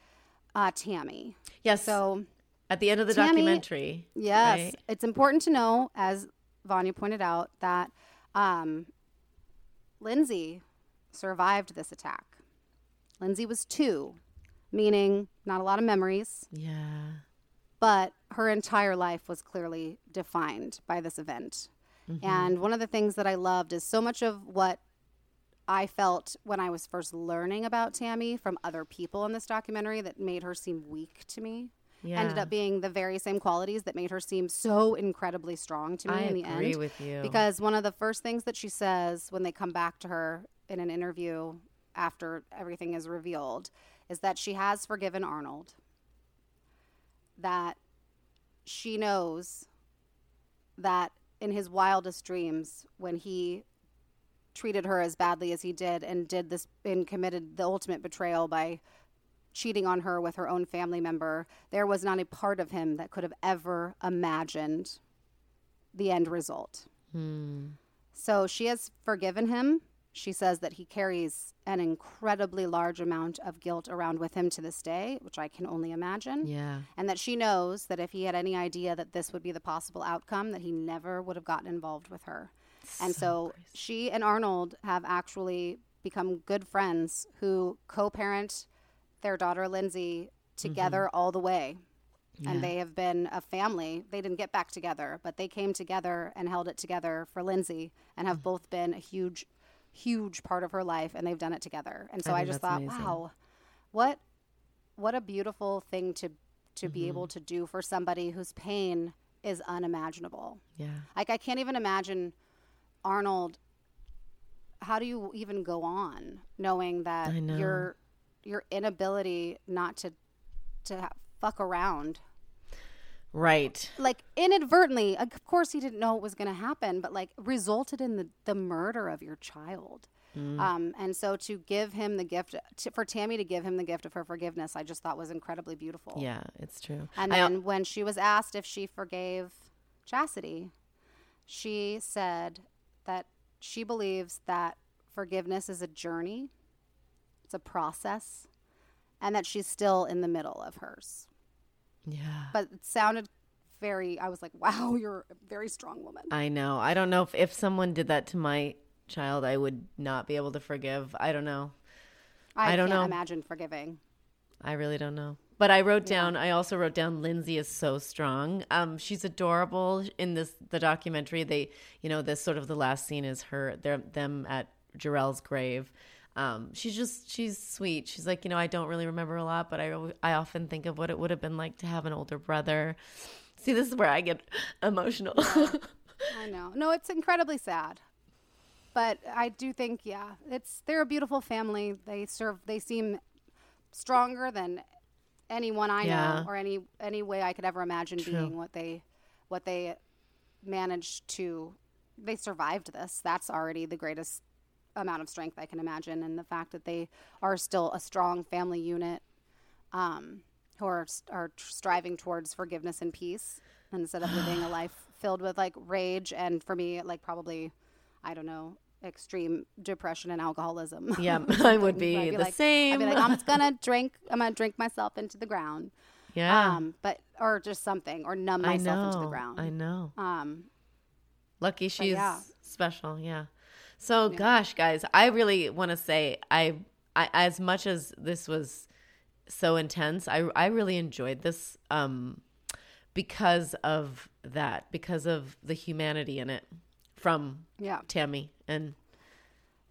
uh, Tammy. Yes. So. At the end of the Tammy, documentary. Yes. Right? It's important to know, as Vanya pointed out, that um, Lindsay survived this attack. Lindsay was two, meaning not a lot of memories. Yeah. But her entire life was clearly defined by this event. Mm-hmm. And one of the things that I loved is so much of what I felt when I was first learning about Tammy from other people in this documentary that made her seem weak to me. Yeah. Ended up being the very same qualities that made her seem so incredibly strong to me I in the end. I agree with you. Because one of the first things that she says when they come back to her in an interview after everything is revealed is that she has forgiven Arnold. That she knows that in his wildest dreams, when he treated her as badly as he did and did this and committed the ultimate betrayal by cheating on her with her own family member, there was not a part of him that could have ever imagined the end result. Hmm. So she has forgiven him. She says that he carries an incredibly large amount of guilt around with him to this day, which I can only imagine. Yeah. And that she knows that if he had any idea that this would be the possible outcome, that he never would have gotten involved with her. So and so crazy. She and Arnold have actually become good friends who co-parent their daughter Lindsay together mm-hmm. all the way. Yeah. And they have been a family. They didn't get back together, but they came together and held it together for Lindsay and have mm-hmm. both been a huge, huge part of her life, and they've done it together. And so I, I just thought, amazing. Wow, what what a beautiful thing to to mm-hmm. be able to do for somebody whose pain is unimaginable. Yeah. Like, I can't even imagine Arnold. How do you even go on knowing that I know. you're your inability not to to fuck around, right? Like, inadvertently, of course he didn't know it was going to happen, but like resulted in the, the murder of your child. Mm. Um, and so to give him the gift, to, for Tammy to give him the gift of her forgiveness, I just thought was incredibly beautiful. Yeah, it's true. And I, then when she was asked if she forgave Chastity, she said that she believes that forgiveness is a journey. It's a process, and that she's still in the middle of hers. Yeah. But it sounded very, I was like, wow, you're a very strong woman. I know. I don't know if, if someone did that to my child, I would not be able to forgive. I don't know. I, I don't can't know. imagine forgiving. I really don't know. But I wrote down, yeah. I also wrote down, Lindsay is so strong. Um, she's adorable in this, the documentary. They, you know, this sort of the last scene is her, they're, them at Jarrell's grave. Um, she's just, she's sweet. She's like, you know, I don't really remember a lot, but I, I often think of what it would have been like to have an older brother. See, this is where I get emotional. Yeah. I know. No, it's incredibly sad. But I do think, yeah, it's, they're a beautiful family. They serve, they seem stronger than anyone I yeah. know, or any any way I could ever imagine True. being. What they what they managed to, they survived this. That's already the greatest amount of strength I can imagine, and the fact that they are still a strong family unit, um, who are are striving towards forgiveness and peace instead of living a life filled with like rage and, for me, like probably, I don't know, extreme depression and alcoholism. Yeah, I would be, I'd be the like, same. I'd be like, I'm just gonna drink. I'm gonna drink myself into the ground. Yeah. Um, but or just something, or numb myself into the ground. I know. Um, lucky she's yeah. special. Yeah. So yeah. gosh, guys, I really want to say I, I, as much as this was so intense, I I really enjoyed this um, because of that, because of the humanity in it. From yeah. Tammy and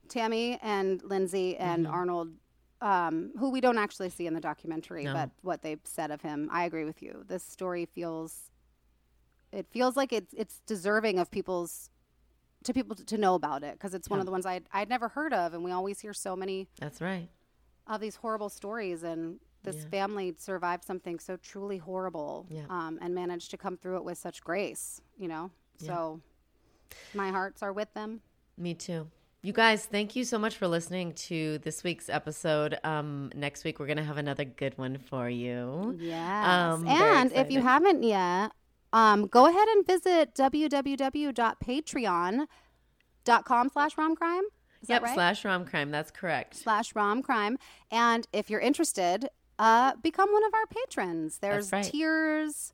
Tammy and Lindsay and mm-hmm. Arnold, um, who we don't actually see in the documentary, no. but what they said of him, I agree with you. This story feels, it feels like it's it's deserving of people's, to people to, to know about it, because it's yeah. one of the ones I I'd, I'd never heard of, and we always hear so many. That's right. Of these horrible stories, and this yeah. family survived something so truly horrible, yeah. um, and managed to come through it with such grace, you know. Yeah. So. My hearts are with them. Me too. You guys, thank you so much for listening to this week's episode. Um, next week, we're going to have another good one for you. Yes. Um, and if you haven't yet, um, go ahead and visit www.patreon.com slash romcrime. Is yep, that right? slash romcrime. That's correct. Slash romcrime. And if you're interested, uh, become one of our patrons. There's right. tiers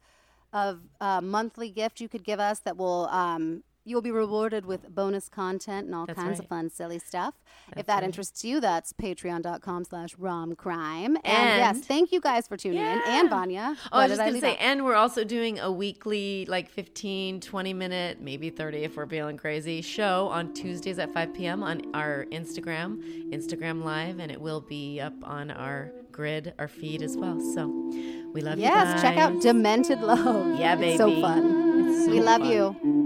of uh, monthly gift you could give us that will... Um, you'll be rewarded with bonus content and all that's kinds right. of fun, silly stuff. That's if that right. interests you, that's patreon.com slash romcrime. And, and yes, thank you guys for tuning yeah. in. And Vanya. Oh, I was just going to say, out? and we're also doing a weekly, like fifteen, twenty minute, maybe thirty if we're feeling crazy, show on Tuesdays at five p.m. on our Instagram, Instagram Live, and it will be up on our grid, our feed as well. So we love yes, you guys. Yes, check out Demented Love. Yeah, baby. It's so fun. It's so we love fun. you.